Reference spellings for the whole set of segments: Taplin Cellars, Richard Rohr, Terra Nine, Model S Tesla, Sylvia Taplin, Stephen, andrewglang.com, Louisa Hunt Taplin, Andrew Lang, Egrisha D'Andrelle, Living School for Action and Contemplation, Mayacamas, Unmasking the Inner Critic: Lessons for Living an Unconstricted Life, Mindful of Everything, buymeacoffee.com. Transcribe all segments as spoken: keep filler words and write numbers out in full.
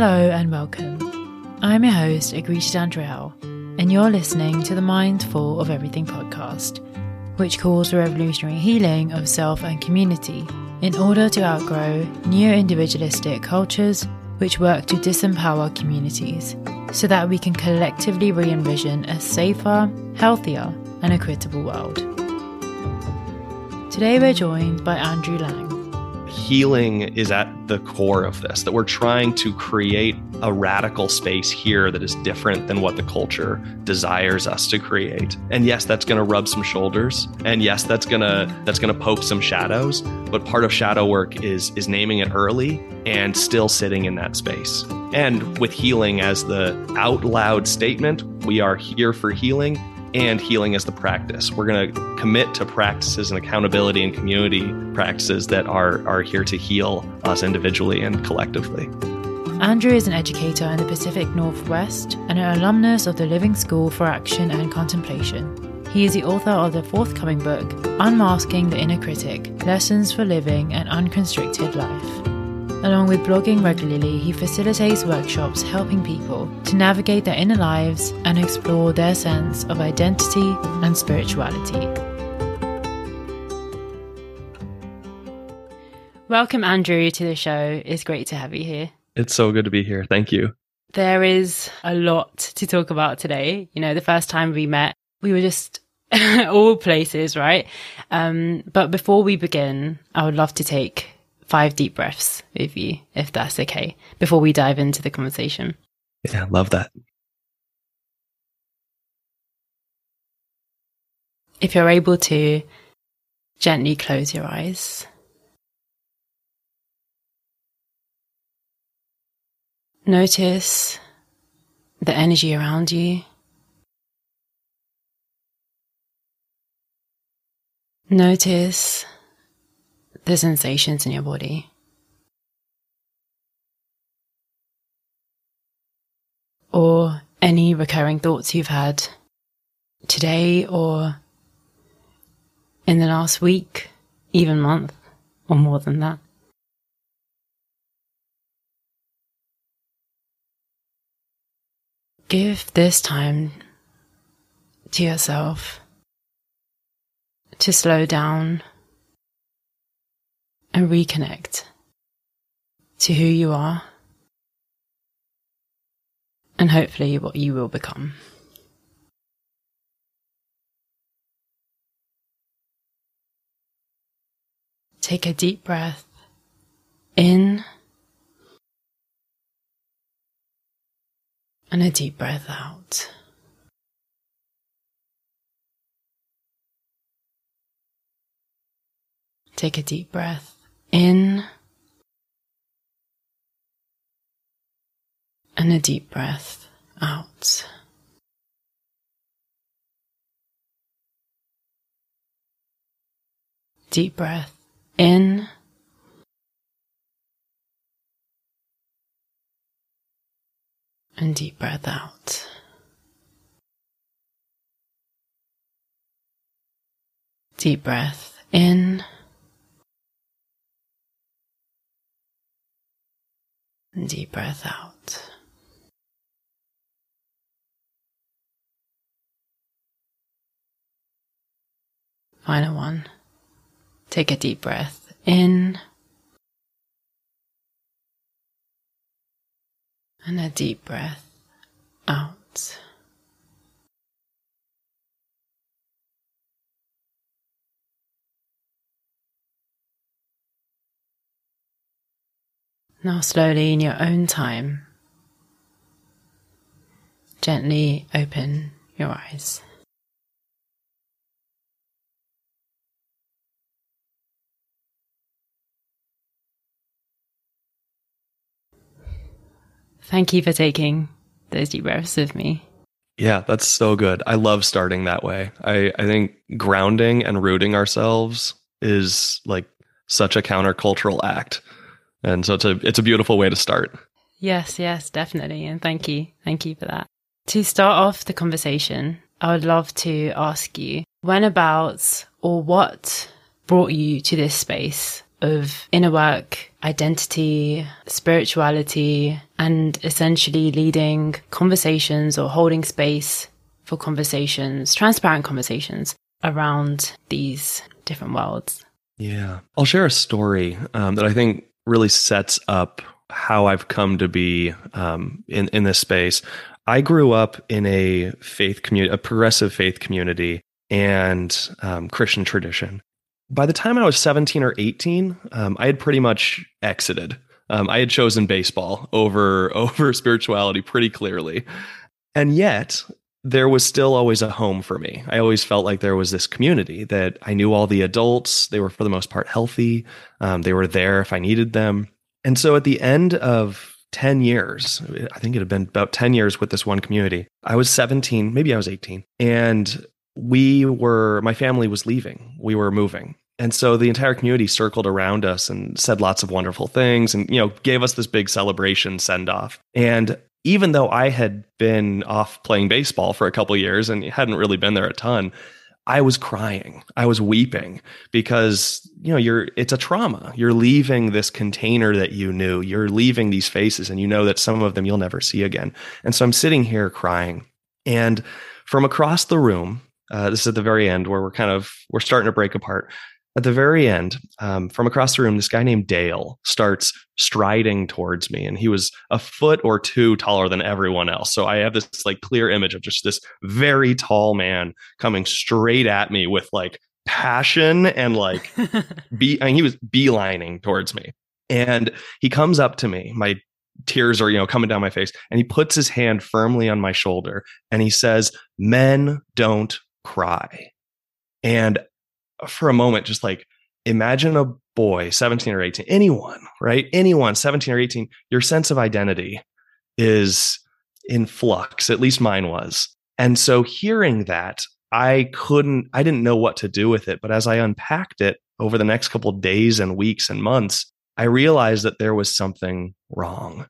Hello and welcome. I'm your host, Egrisha D'Andrelle, and you're listening to the Mindful of Everything podcast, which calls for revolutionary healing of self and community in order to outgrow neo-individualistic cultures which work to disempower communities so that we can collectively re-envision a safer, healthier, and equitable world. Today we're joined by Andrew Lang. Healing is at the core of this, that we're trying to create a radical space here that is different than what the culture desires us to create. And yes, that's going to rub some shoulders. And yes, that's going to that's going to poke some shadows. But part of shadow work is is naming it early and still sitting in that space. And with healing as the out loud statement, we are here for healing. And healing as the practice. We're going to commit to practices and accountability and community practices that are, are here to heal us individually and collectively. Andrew is an educator in the Pacific Northwest and an alumnus of the Living School for Action and Contemplation. He is the author of the forthcoming book, Unmasking the Inner Critic: Lessons for Living an Unconstricted Life. Along with blogging regularly, he facilitates workshops helping people to navigate their inner lives and explore their sense of identity and spirituality. Welcome, Andrew, to the show. It's great to have you here. It's so good to be here. Thank you. There is a lot to talk about today. You know, the first time we met, we were just all places, right? Um, but before we begin, I would love to take five deep breaths with you, if that's okay, before we dive into the conversation. Yeah, love that. If you're able to, gently close your eyes. Notice the energy around you. Notice the sensations in your body. Or any recurring thoughts you've had today or in the last week, even month, or more than that. Give this time to yourself to slow down and reconnect to who you are and hopefully what you will become. Take a deep breath in and a deep breath out. Take a deep breath in and a deep breath out. Deep breath in and deep breath out. Deep breath in. Deep breath out. Final one. Take a deep breath in and a deep breath out. Now slowly, in your own time, gently open your eyes. Thank you for taking those deep breaths with me. Yeah, that's so good. I love starting that way. I, I think grounding and rooting ourselves is like such a countercultural act. And so it's a, it's a beautiful way to start. Yes, yes, definitely. And thank you. Thank you for that. To start off the conversation, I would love to ask you, when about or what brought you to this space of inner work identity, spirituality, and essentially leading conversations or holding space for conversations, transparent conversations around these different worlds. Yeah. I'll share a story um, that I think really sets up how I've come to be um, in, in this space. I grew up in a faith community, a progressive faith community and um, Christian tradition. By the time I was seventeen or eighteen, um, I had pretty much exited. Um, I had chosen baseball over, over spirituality pretty clearly. And yet there was still always a home for me. I always felt like there was this community that I knew all the adults. They were for the most part healthy. Um, they were there if I needed them. And so at the end of ten years, I think it had been about ten years with this one community, I was seventeen, maybe I was eighteen. And we were, my family was leaving, we were moving. And so the entire community circled around us and said lots of wonderful things and, you know, gave us this big celebration send off. And even though I had been off playing baseball for a couple of years and hadn't really been there a ton, I was crying. I was weeping because, you know, you're, it's a trauma. You're leaving this container that you knew, you're leaving these faces, and you know that some of them you'll never see again. And so I'm sitting here crying, and from across the room, Uh, this is at the very end where we're kind of, we're starting to break apart. At the very end, um, from across the room, this guy named Dale starts striding towards me, and he was a foot or two taller than everyone else. So I have this like clear image of just this very tall man coming straight at me with like passion and like, be- I mean, he was beelining towards me. And he comes up to me, my tears are, you know, coming down my face, and he puts his hand firmly on my shoulder and he says, "Men don't cry." And for a moment, just like, imagine a boy, seventeen or eighteen, anyone, right? Anyone, seventeen or eighteen, your sense of identity is in flux. At least mine was. And so hearing that, I couldn't, I didn't know what to do with it. But as I unpacked it over the next couple of days and weeks and months, I realized that there was something wrong,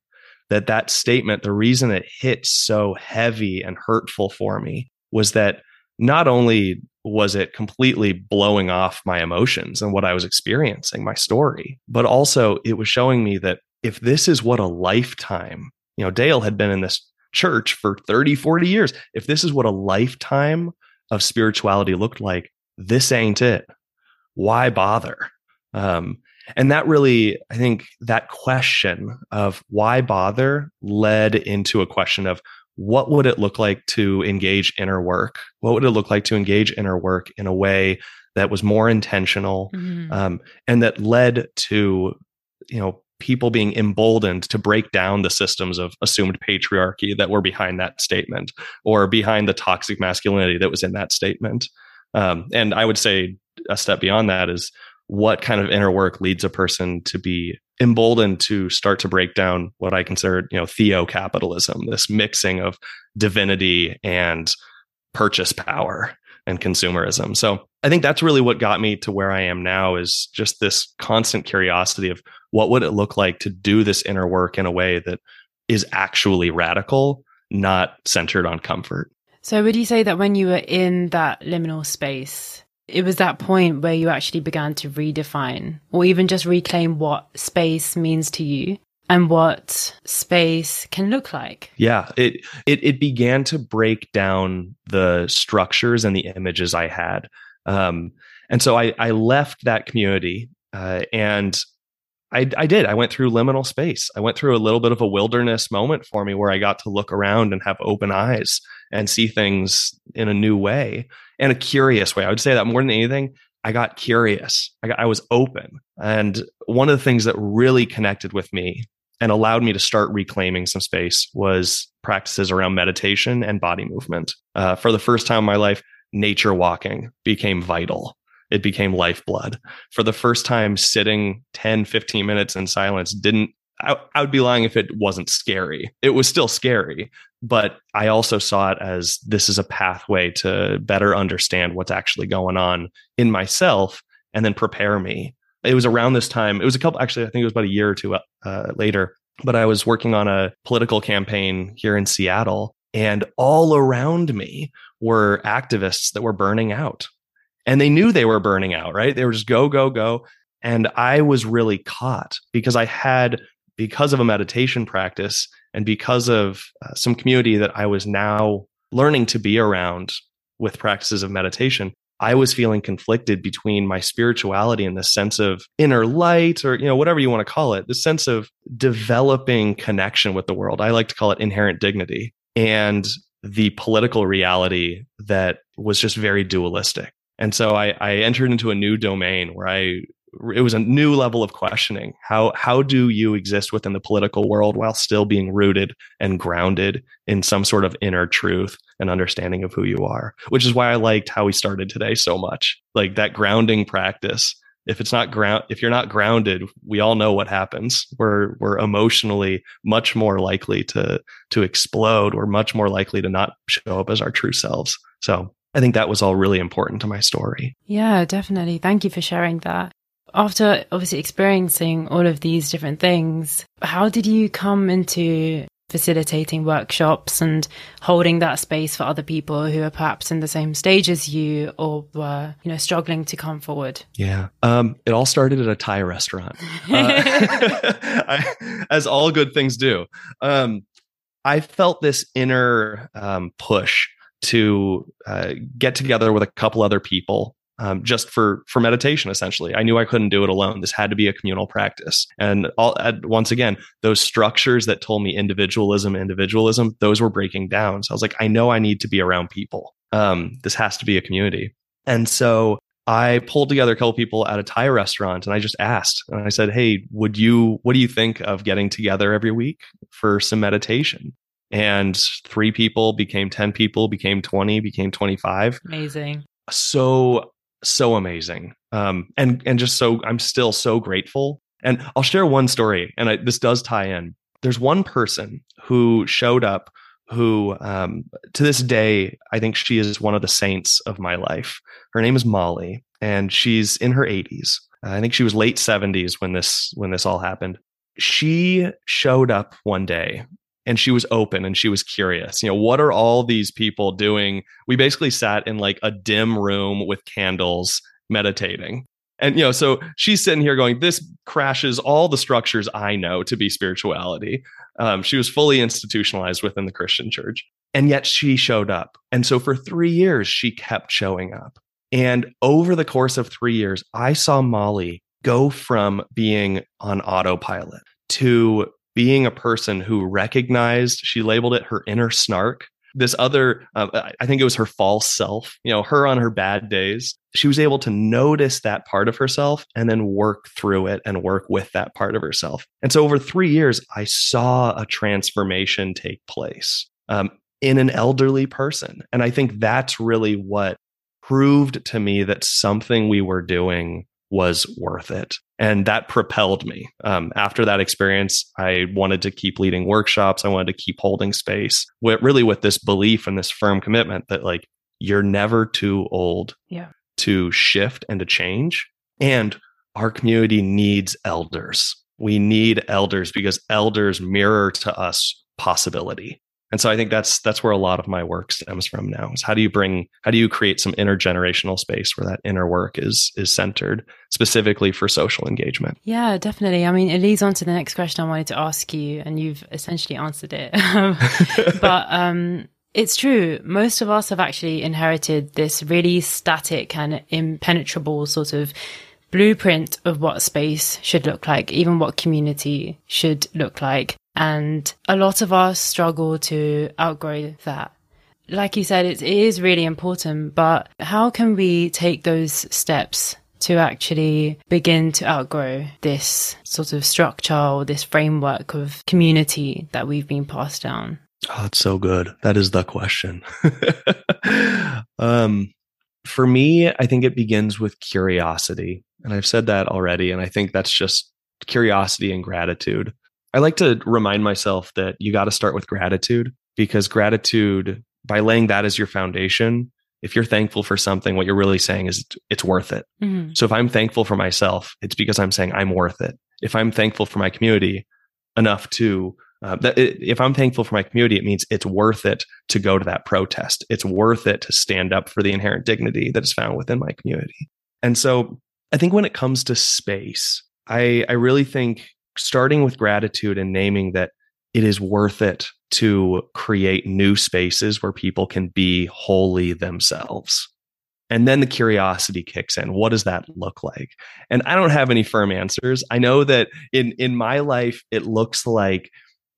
that that statement, the reason it hit so heavy and hurtful for me was that not only was it completely blowing off my emotions and what I was experiencing, my story, but also it was showing me that if this is what a lifetime, you know, Dale had been in this church for thirty, forty years. If this is what a lifetime of spirituality looked like, this ain't it. Why bother? Um, And that really, I think that question of why bother led into a question of what would it look like to engage inner work? What would it look like to engage inner work in a way that was more intentional, mm-hmm. um, and that led to, you know, people being emboldened to break down the systems of assumed patriarchy that were behind that statement or behind the toxic masculinity that was in that statement. Um, and I would say a step beyond that is, what kind of inner work leads a person to be emboldened to start to break down what I consider, you know, theo-capitalism, this mixing of divinity and purchase power and consumerism. So I think that's really what got me to where I am now, is just this constant curiosity of what would it look like to do this inner work in a way that is actually radical, not centered on comfort. So would you say that when you were in that liminal space, it was that point where you actually began to redefine or even just reclaim what space means to you and what space can look like? Yeah, it it, it began to break down the structures and the images I had. Um, and so I, I left that community uh, and I, I did. I went through liminal space. I went through a little bit of a wilderness moment for me where I got to look around and have open eyes and see things in a new way and a curious way. I would say that more than anything, I got curious. I, got, I was open. And one of the things that really connected with me and allowed me to start reclaiming some space was practices around meditation and body movement. Uh, for the first time in my life, nature walking became vital. It became lifeblood. For the first time, sitting ten, fifteen minutes in silence didn't, I, I would be lying if it wasn't scary. It was still scary, but I also saw it as this is a pathway to better understand what's actually going on in myself and then prepare me. It was around this time, it was a couple, actually, I think it was about a year or two uh, later, but I was working on a political campaign here in Seattle, and all around me were activists that were burning out. And they knew they were burning out, right? They were just go, go, go. And I was really caught because I had, because of a meditation practice and because of uh, some community that I was now learning to be around with practices of meditation, I was feeling conflicted between my spirituality and this sense of inner light, or, you know, whatever you want to call it, the sense of developing connection with the world. I like to call it inherent dignity, and the political reality that was just very dualistic. And so I, I entered into a new domain where I, it was a new level of questioning. How, how do you exist within the political world while still being rooted and grounded in some sort of inner truth and understanding of who you are? Which is why I liked how we started today so much. Like that grounding practice. If it's not ground, if you're not grounded, we all know what happens. We're we're emotionally much more likely to to explode. We're much more likely to not show up as our true selves. So I think that was all really important to my story. Yeah, definitely. Thank you for sharing that. After obviously experiencing all of these different things, how did you come into facilitating workshops and holding that space for other people who are perhaps in the same stage as you or were, you know, struggling to come forward? Yeah. Um, it all started at a Thai restaurant, uh, I, as all good things do. Um, I felt this inner um, push to uh, get together with a couple other people. Um, just for for meditation, essentially. I knew I couldn't do it alone. This had to be a communal practice. And all, once again, those structures that told me individualism, individualism, those were breaking down. So I was like, I know I need to be around people. Um, this has to be a community. And so I pulled together a couple people at a Thai restaurant, and I just asked, and I said, hey, would you? What do you think of getting together every week for some meditation? And three people became ten people, became twenty, became twenty-five. Amazing. So. So amazing. Um, and, and just so, I'm still so grateful. And I'll share one story, and I, this does tie in. There's one person who showed up who, um, to this day, I think she is one of the saints of my life. Her name is Molly, and she's in her eighties. Uh, I think she was late seventies when this, when this all happened. She showed up one day, and she was open and she was curious. You know, what are all these people doing? We basically sat in like a dim room with candles meditating. And, you know, so she's sitting here going, this crashes all the structures I know to be spirituality. Um, she was fully institutionalized within the Christian church. And yet she showed up. And so for three years, she kept showing up. And over the course of three years, I saw Molly go from being on autopilot to being a person who recognized, she labeled it her inner snark. This other, uh, I think it was her false self, you know, her on her bad days. She was able to notice that part of herself and then work through it and work with that part of herself. And so over three years, I saw a transformation take place um, in an elderly person. And I think that's really what proved to me that something we were doing was worth it. And that propelled me. Um, after that experience, I wanted to keep leading workshops. I wanted to keep holding space, with, really with this belief and this firm commitment that like, you're never too old yeah. to shift and to change. And our community needs elders. We need elders because elders mirror to us possibility. And so I think that's that's where a lot of my work stems from now, is how do you bring, how do you create some intergenerational space where that inner work is is centered specifically for social engagement? Yeah, definitely. I mean, it leads on to the next question I wanted to ask you, and you've essentially answered it. But um, it's true. Most of us have actually inherited this really static and impenetrable sort of blueprint of what space should look like, even what community should look like. And a lot of us struggle to outgrow that. Like you said, it is really important, but how can we take those steps to actually begin to outgrow this sort of structure or this framework of community that we've been passed down? Oh, it's so good. That is the question. um, for me, I think it begins with curiosity. And I've said that already. And I think that's just curiosity and gratitude. I like to remind myself that you got to start with gratitude, because gratitude, by laying that as your foundation, if you're thankful for something, what you're really saying is it's worth it. Mm-hmm. So if I'm thankful for myself, it's because I'm saying I'm worth it. If I'm thankful for my community enough to, uh, that it, if I'm thankful for my community, it means it's worth it to go to that protest. It's worth it to stand up for the inherent dignity that is found within my community. And so I think when it comes to space, I, I really think starting with gratitude and naming that it is worth it to create new spaces where people can be wholly themselves. And then the curiosity kicks in. What does that look like? And I don't have any firm answers. I know that in, in my life, it looks like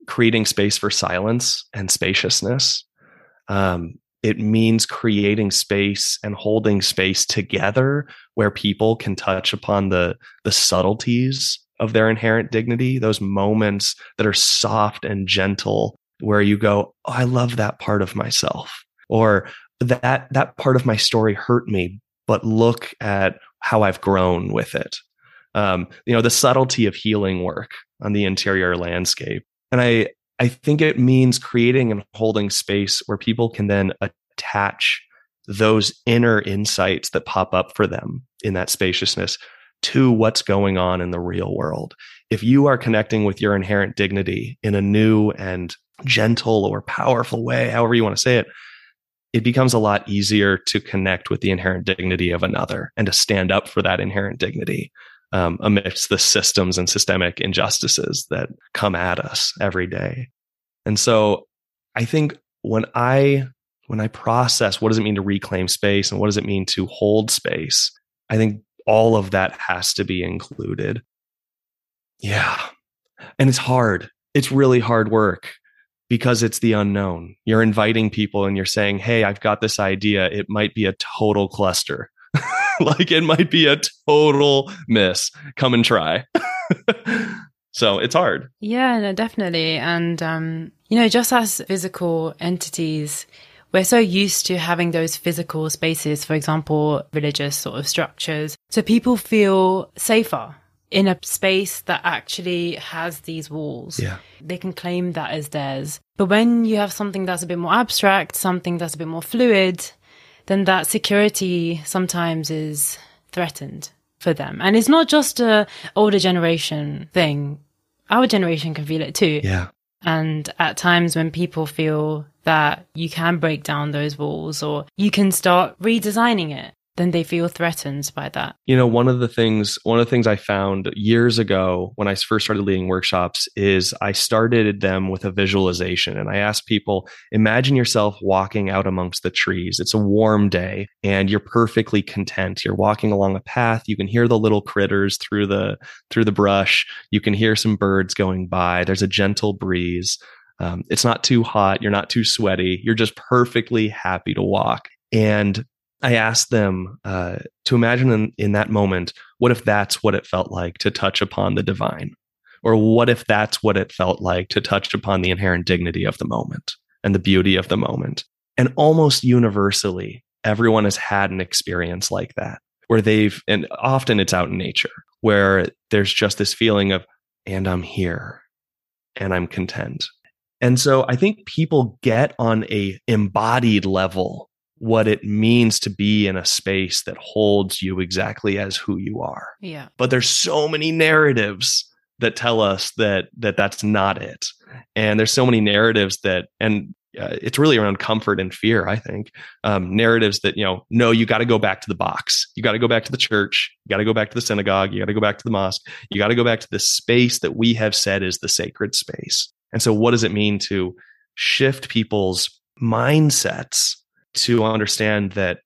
creating space for silence and spaciousness. Um, it means creating space and holding space together where people can touch upon the, the subtleties of their inherent dignity, those moments that are soft and gentle where you go, oh, I love that part of myself, or that that part of my story hurt me, but look at how I've grown with it. Um, you know, the subtlety of healing work on the interior landscape. And I, I think it means creating and holding space where people can then attach those inner insights that pop up for them in that spaciousness to what's going on in the real world. If you are connecting with your inherent dignity in a new and gentle or powerful way, however you want to say it, it becomes a lot easier to connect with the inherent dignity of another and to stand up for that inherent dignity um, amidst the systems and systemic injustices that come at us every day. And so I think when I when I process, what does it mean to reclaim space and what does it mean to hold space? I think all of that has to be included. Yeah. And it's hard. It's really hard work. Because it's the unknown. You're inviting people and you're saying, hey, I've got this idea. It might be a total cluster. Like it might be a total miss. Come and try. So it's hard. Yeah, no, definitely. And, um, you know, just as physical entities, we're so used to having those physical spaces, for example, religious sort of structures. So people feel safer in a space that actually has these walls. Yeah. They can claim that as theirs. But when you have something that's a bit more abstract, something that's a bit more fluid, then that security sometimes is threatened for them. And it's not just a older generation thing. Our generation can feel it too. Yeah. And at times when people feel that you can break down those walls or you can start redesigning it, then they feel threatened by that. You know, one of the things, one of the things I found years ago when I first started leading workshops is I started them with a visualization. And I asked people, imagine yourself walking out amongst the trees. It's a warm day and you're perfectly content. You're walking along a path. You can hear the little critters through the, through the brush. You can hear some birds going by. There's a gentle breeze. Um, it's not too hot. You're not too sweaty. You're just perfectly happy to walk. And I asked them uh, to imagine in, in that moment, what if that's what it felt like to touch upon the divine? Or what if that's what it felt like to touch upon the inherent dignity of the moment and the beauty of the moment? And almost universally, everyone has had an experience like that, where they've, and often it's out in nature, where there's just this feeling of, and I'm here, and I'm content. And so I think people get on a embodied level what it means to be in a space that holds you exactly as who you are. Yeah. But there's so many narratives that tell us that that that's not it. And there's so many narratives that, and uh, it's really around comfort and fear, I think. Um, narratives that, you know, no, you got to go back to the box. You got to go back to the church. You got to go back to the synagogue. You got to go back to the mosque. You got to go back to the space that we have said is the sacred space. And so what does it mean to shift people's mindsets to understand that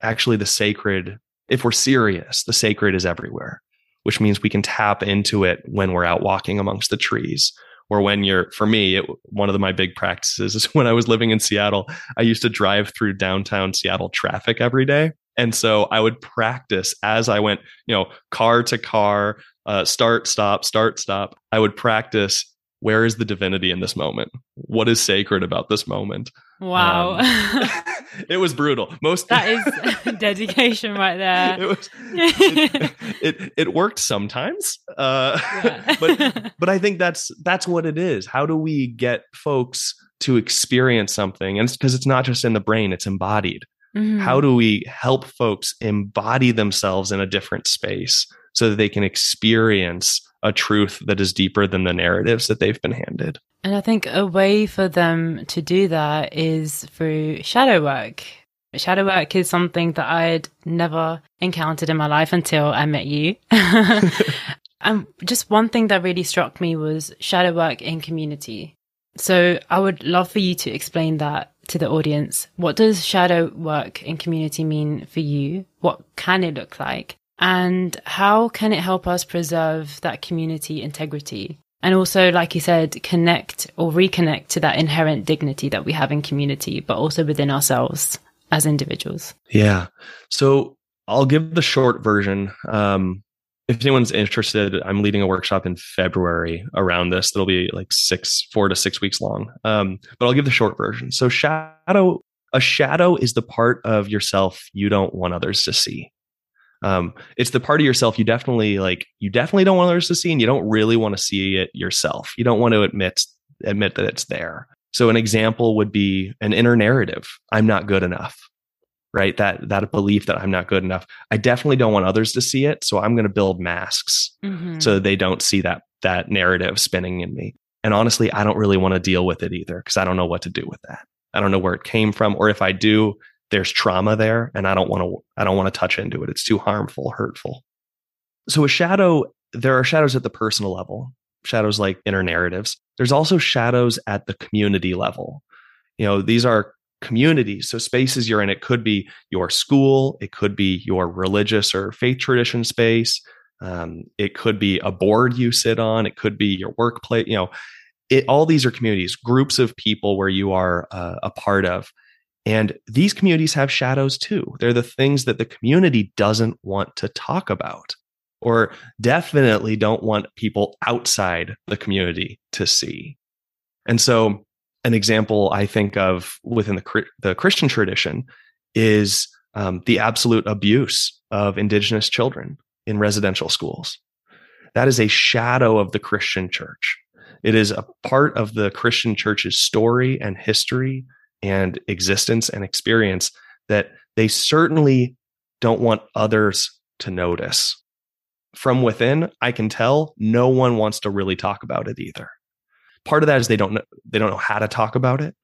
actually the sacred, if we're serious, the sacred is everywhere, which means we can tap into it when we're out walking amongst the trees or when you're, for me, it, one of the, my big practices is when I was living in Seattle, I used to drive through downtown Seattle traffic every day. And so I would practice as I went, you know, car to car, uh, start, stop, start, stop. I would practice, where is the divinity in this moment? What is sacred about this moment? Wow. Um, it was brutal. Most That is dedication right there. It, was, it, it, it worked sometimes. Uh, yeah. but but I think that's that's what it is. How do we get folks to experience something? And it's because it's not just in the brain, it's embodied. Mm-hmm. How do we help folks embody themselves in a different space so that they can experience a truth that is deeper than the narratives that they've been handed? And I think a way for them to do that is through shadow work. shadow work is something that I'd never encountered in my life until I met you. And just one thing that really struck me was shadow work in community. So I would love for you to explain that to the audience. What does shadow work in community mean for you? What can it look like? And how can it help us preserve that community integrity? And also, like you said, connect or reconnect to that inherent dignity that we have in community, but also within ourselves as individuals. Yeah. So I'll give the short version. Um, if anyone's interested, I'm leading a workshop in February around this. That'll be like six, four to six weeks long. Um, but I'll give the short version. So shadow, a shadow is the part of yourself you don't want others to see. Um, it's the part of yourself you definitely like, you definitely don't want others to see, and you don't really want to see it yourself. You don't want to admit, admit that it's there. So an example would be an inner narrative. I'm not good enough, right? That, that belief that I'm not good enough. I definitely don't want others to see it. So I'm going to build masks mm-hmm. so they don't see that, that narrative spinning in me. And honestly, I don't really want to deal with it either, because I don't know what to do with that. I don't know where it came from. Or if I do, there's trauma there, and I don't want to, I don't want to touch into it. It's too harmful, hurtful. So a shadow, there are shadows at the personal level, shadows like inner narratives. There's also shadows at the community level. You know, these are communities. So spaces you're in, it could be your school, it could be your religious or faith tradition space. Um, it could be a board you sit on. It could be your workplace. You know, it, all these are communities, groups of people where you are uh, a part of. And these communities have shadows too. They're the things that the community doesn't want to talk about, or definitely don't want people outside the community to see. And so an example I think of within the, the Christian tradition is um, the absolute abuse of Indigenous children in residential schools. That is a shadow of the Christian church. It is a part of the Christian church's story and history and existence and experience that they certainly don't want others to notice. From within, I can tell no one wants to really talk about it either. Part of that is they don't know, they don't know how to talk about it.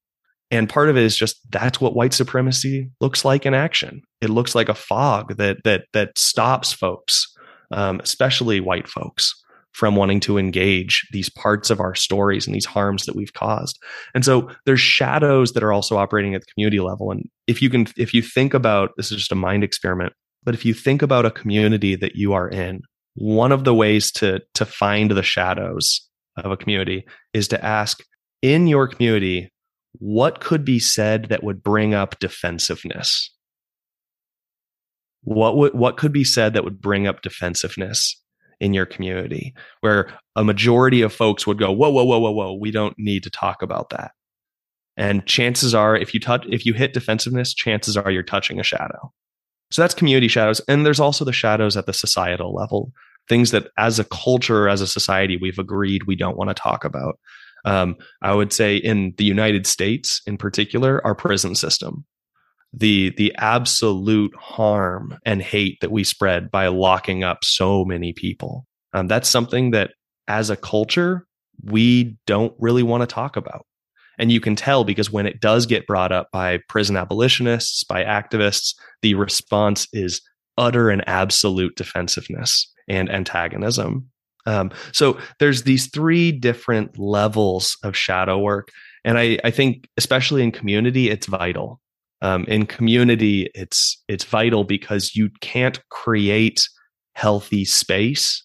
And part of it is just that's what white supremacy looks like in action. It looks like a fog that that that stops folks, um, especially white folks, from wanting to engage these parts of our stories and these harms that we've caused. And so there's shadows that are also operating at the community level. And if you can, if you think about, this is just a mind experiment, but if you think about a community that you are in, one of the ways to, to find the shadows of a community is to ask in your community, what could be said that would bring up defensiveness? What would, what could be said that would bring up defensiveness in your community, where a majority of folks would go, whoa, whoa, whoa, whoa, whoa, we don't need to talk about that. And chances are, if you touch, if you hit defensiveness, chances are you're touching a shadow. So that's community shadows. And there's also the shadows at the societal level, things that as a culture, as a society, we've agreed we don't want to talk about. Um, I would say in the United States, in particular, our prison system. The the absolute harm and hate that we spread by locking up so many people. Um, that's something that as a culture, we don't really want to talk about. And you can tell because when it does get brought up by prison abolitionists, by activists, the response is utter and absolute defensiveness and antagonism. Um, so there's these three different levels of shadow work. And I, I think especially in community, it's vital. Um, in community, it's it's vital because you can't create healthy space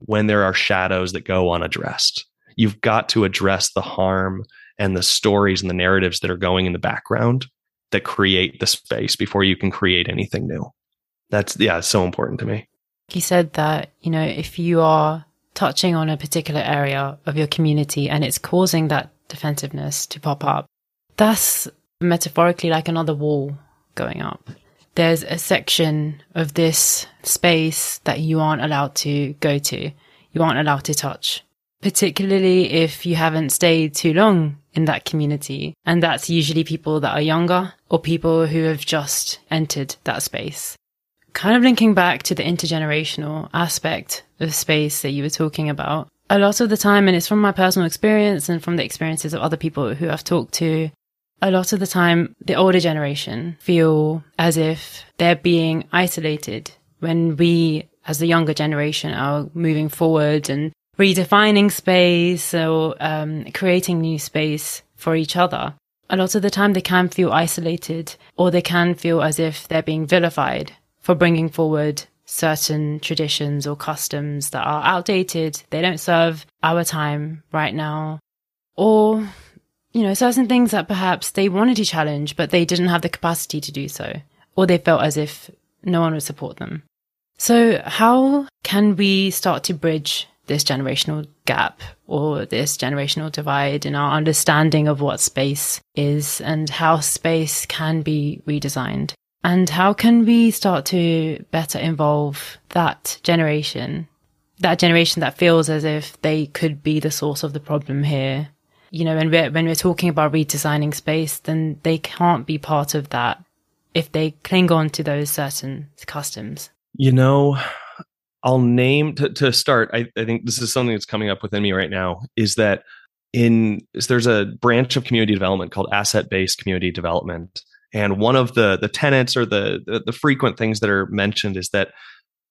when there are shadows that go unaddressed. You've got to address the harm and the stories and the narratives that are going in the background that create the space before you can create anything new. That's, yeah, it's so important to me. You said that, you know, if you are touching on a particular area of your community and it's causing that defensiveness to pop up, that's metaphorically like another wall going up. There's a section of this space that you aren't allowed to go to, you aren't allowed to touch, particularly if you haven't stayed too long in that community. And that's usually people that are younger or people who have just entered that space. Kind of linking back to the intergenerational aspect of space that you were talking about, a lot of the time, and it's from my personal experience and from the experiences of other people who I've talked to, A lot of the time, the older generation feel as if they're being isolated when we, as the younger generation, are moving forward and redefining space or um, creating new space for each other. A lot of the time, they can feel isolated, or they can feel as if they're being vilified for bringing forward certain traditions or customs that are outdated. They don't serve our time right now. Or, you know, certain things that perhaps they wanted to challenge, but they didn't have the capacity to do so, or they felt as if no one would support them. So how can we start to bridge this generational gap or this generational divide in our understanding of what space is and how space can be redesigned? And how can we start to better involve that generation, that generation that feels as if they could be the source of the problem here? You know, when we're, when we're talking about redesigning space, then they can't be part of that if they cling on to those certain customs. You know, I'll name to, to start. I, I think this is something that's coming up within me right now is that in there's a branch of community development called asset-based community development. And one of the, the tenets or the, the, the frequent things that are mentioned is that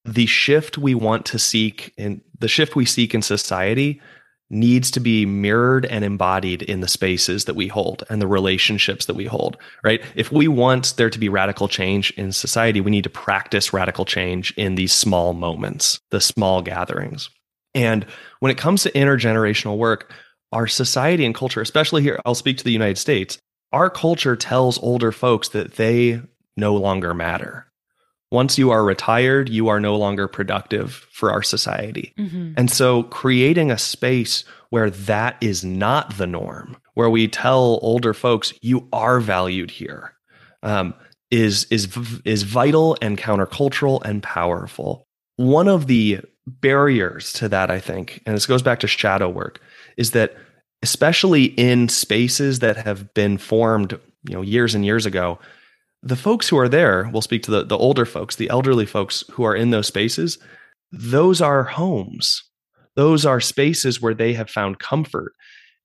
the shift we want to seek and the shift we seek in society needs to be mirrored and embodied in the spaces that we hold and the relationships that we hold, right? If we want there to be radical change in society, we need to practice radical change in these small moments, the small gatherings. And when it comes to intergenerational work, our society and culture, especially here, I'll speak to the United States, our culture tells older folks that they no longer matter. Once you are retired, you are no longer productive for our society. Mm-hmm. And so creating a space where that is not the norm, where we tell older folks, you are valued here, um, is, is, is vital and countercultural and powerful. One of the barriers to that, I think, and this goes back to shadow work, is that especially in spaces that have been formed, you know, years and years ago, the folks who are there, we'll speak to the, the older folks, the elderly folks who are in those spaces, those are homes. Those are spaces where they have found comfort.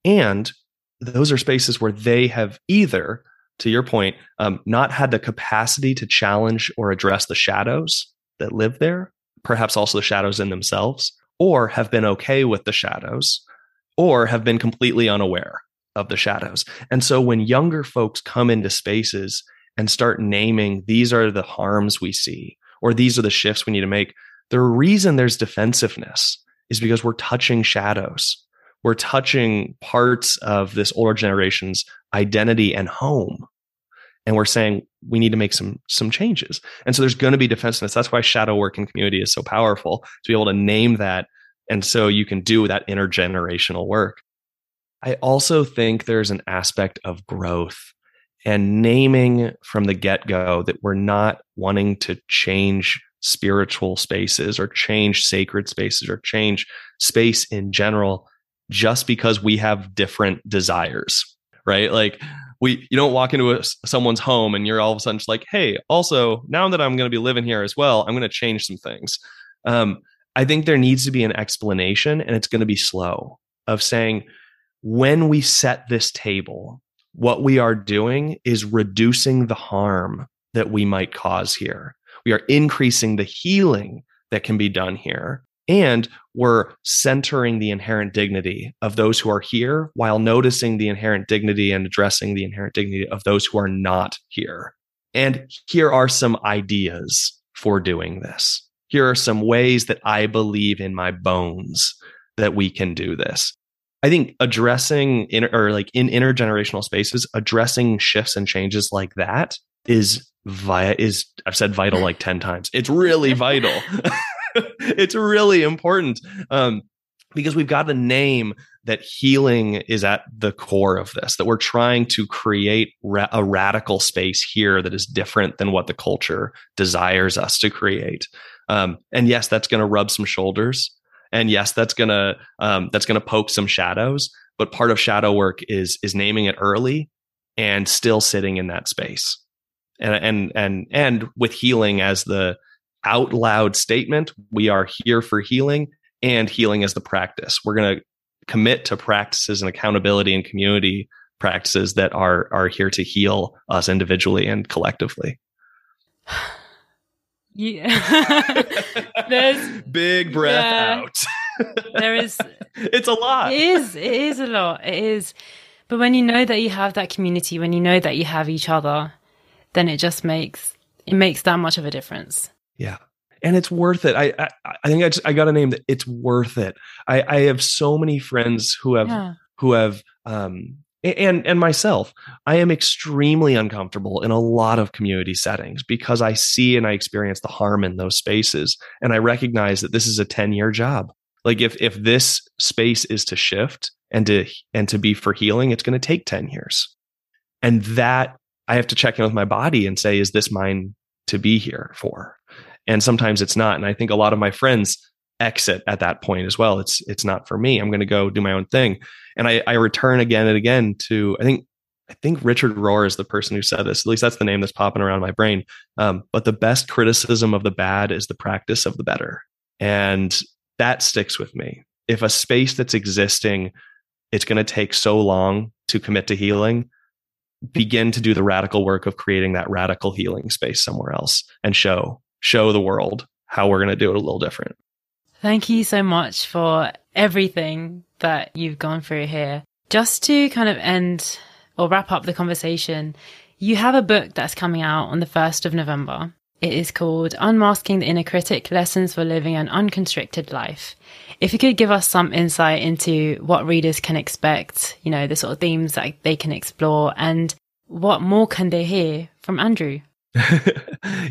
And those are spaces where they have either, to your point, um, not had the capacity to challenge or address the shadows that live there, perhaps also the shadows in themselves, or have been okay with the shadows, or have been completely unaware of the shadows. And so when younger folks come into spaces and start naming, these are the harms we see, or these are the shifts we need to make, the reason there's defensiveness is because we're touching shadows. We're touching parts of this older generation's identity and home. And we're saying, we need to make some, some changes. And so there's going to be defensiveness. That's why shadow work in community is so powerful, to be able to name that. And so you can do that intergenerational work. I also think there's an aspect of growth and naming from the get-go that we're not wanting to change spiritual spaces or change sacred spaces or change space in general just because we have different desires, right? Like we, you don't walk into a, someone's home and you're all of a sudden just like, hey, also now that I'm going to be living here as well, I'm going to change some things. Um, I think there needs to be an explanation, and it's going to be slow, of saying when we set this table, what we are doing is reducing the harm that we might cause here. We are increasing the healing that can be done here. And we're centering the inherent dignity of those who are here while noticing the inherent dignity and addressing the inherent dignity of those who are not here. And here are some ideas for doing this. Here are some ways that I believe in my bones that we can do this. I think addressing inter, or like in intergenerational spaces, addressing shifts and changes like that is via is I've said vital like ten times. It's really vital. It's really important um, because we've got to name that healing is at the core of this, that we're trying to create ra- a radical space here that is different than what the culture desires us to create. Um, and yes, that's going to rub some shoulders. And yes, that's gonna um, that's gonna poke some shadows. But part of shadow work is is naming it early, and still sitting in that space, and and and and with healing as the out loud statement. We are here for healing, and healing as the practice. We're gonna commit to practices and accountability and community practices that are are here to heal us individually and collectively. Yeah. There's big breath yeah, out. There is. It's a lot. It is. It is a lot. It is. But when you know that you have that community, when you know that you have each other, then it just makes it makes that much of a difference. Yeah. And it's worth it. I I, I think I just, I got to name that. It's worth it. I, I have so many friends who have yeah. who have um and and myself. I am extremely uncomfortable in a lot of community settings because I see and I experience the harm in those spaces, and I recognize that this is a ten-year job. Like if if this space is to shift and to and to be for healing, it's going to take ten years, and that I have to check in with my body and say, is this mine to be here for? And sometimes it's not. And I think a lot of my friends exit at that point as well. It's it's not for me. I'm going to go do my own thing. And I, I return again and again to, I think I think Richard Rohr is the person who said this. At least that's the name that's popping around my brain. Um, but the best criticism of the bad is the practice of the better. And that sticks with me. If a space that's existing, it's going to take so long to commit to healing, begin to do the radical work of creating that radical healing space somewhere else and show. show the world how we're going to do it a little different. Thank you so much for everything that you've gone through here. Just to kind of end or wrap up the conversation, you have a book that's coming out on the first of November. It is called Unmasking the Inner Critic: Lessons for Living an Unconstricted Life. If you could give us some insight into what readers can expect, you know, the sort of themes that they can explore, and what more can they hear from Andrew?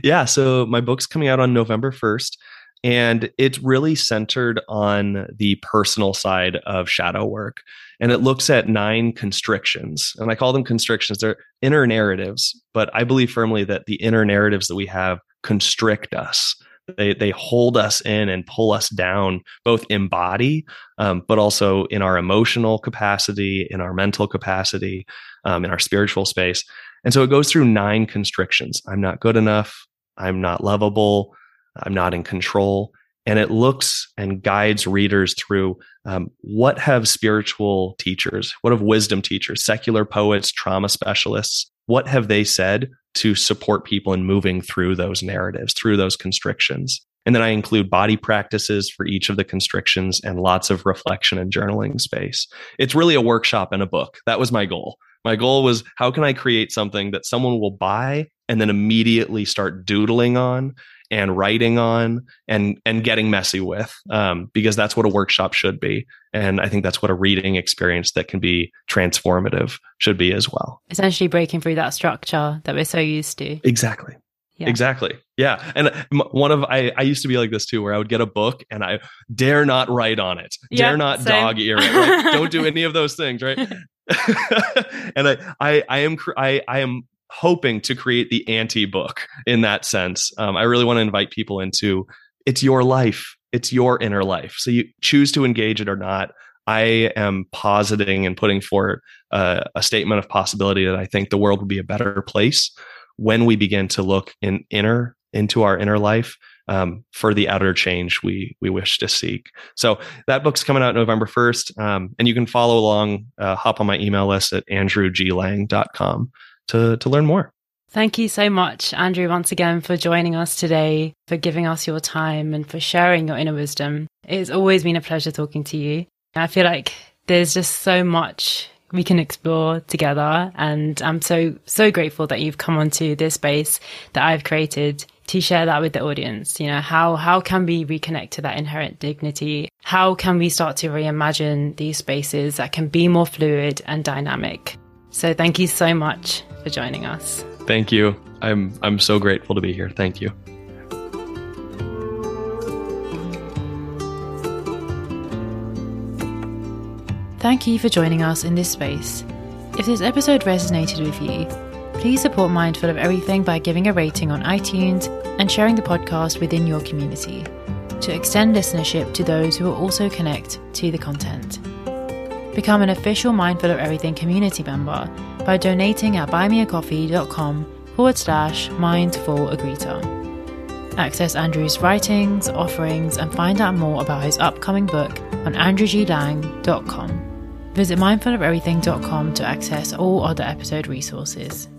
Yeah, so my book's coming out on November first, and it's really centered on the personal side of shadow work. And it looks at nine constrictions, and I call them constrictions. They're inner narratives, but I believe firmly that the inner narratives that we have constrict us. They they hold us in and pull us down, both in body, um, but also in our emotional capacity, in our mental capacity, um, in our spiritual space. And so it goes through nine constrictions. I'm not good enough. I'm not lovable. I'm not in control. And it looks and guides readers through um, what have spiritual teachers, what have wisdom teachers, secular poets, trauma specialists, what have they said to support people in moving through those narratives, through those constrictions. And then I include body practices for each of the constrictions and lots of reflection and journaling space. It's really a workshop and a book. That was my goal. My goal was, how can I create something that someone will buy and then immediately start doodling on and writing on and and getting messy with? Um, because that's what a workshop should be. And I think that's what a reading experience that can be transformative should be as well. Essentially breaking through that structure that we're so used to. Exactly. Yeah. Exactly. Yeah. And one of, I, I used to be like this too, where I would get a book and I dare not write on it. Dare yep, not same. Dog ear it. Right? Don't do any of those things, right? And I, I, I am, I, I am hoping to create the anti-book in that sense. Um, I really want to invite people into, it's your life, it's your inner life. So you choose to engage it or not. I am positing and putting forward uh, a statement of possibility that I think the world will be a better place when we begin to look in inner into our inner life um, for the outer change we we wish to seek. So that book's coming out November first, um, and you can follow along, uh, hop on my email list at andrew g lang dot com to, to learn more. Thank you so much, Andrew, once again, for joining us today, for giving us your time and for sharing your inner wisdom. It's always been a pleasure talking to you. I feel like there's just so much we can explore together. And I'm so, so grateful that you've come onto this space that I've created to share that with the audience. You know, how, how can we reconnect to that inherent dignity? How can we start to reimagine these spaces that can be more fluid and dynamic? So thank you so much for joining us. Thank you. I'm, I'm so grateful to be here. Thank you. Thank you for joining us in this space. If this episode resonated with you, please support Mindful of Everything by giving a rating on iTunes and sharing the podcast within your community to extend listenership to those who will also connect to the content. Become an official Mindful of Everything community member by donating at buymeacoffee.com forward slash mindful agrita. Access Andrew's writings, offerings, and find out more about his upcoming book on andrew g lang dot com. Visit mindful of everything dot com to access all other episode resources.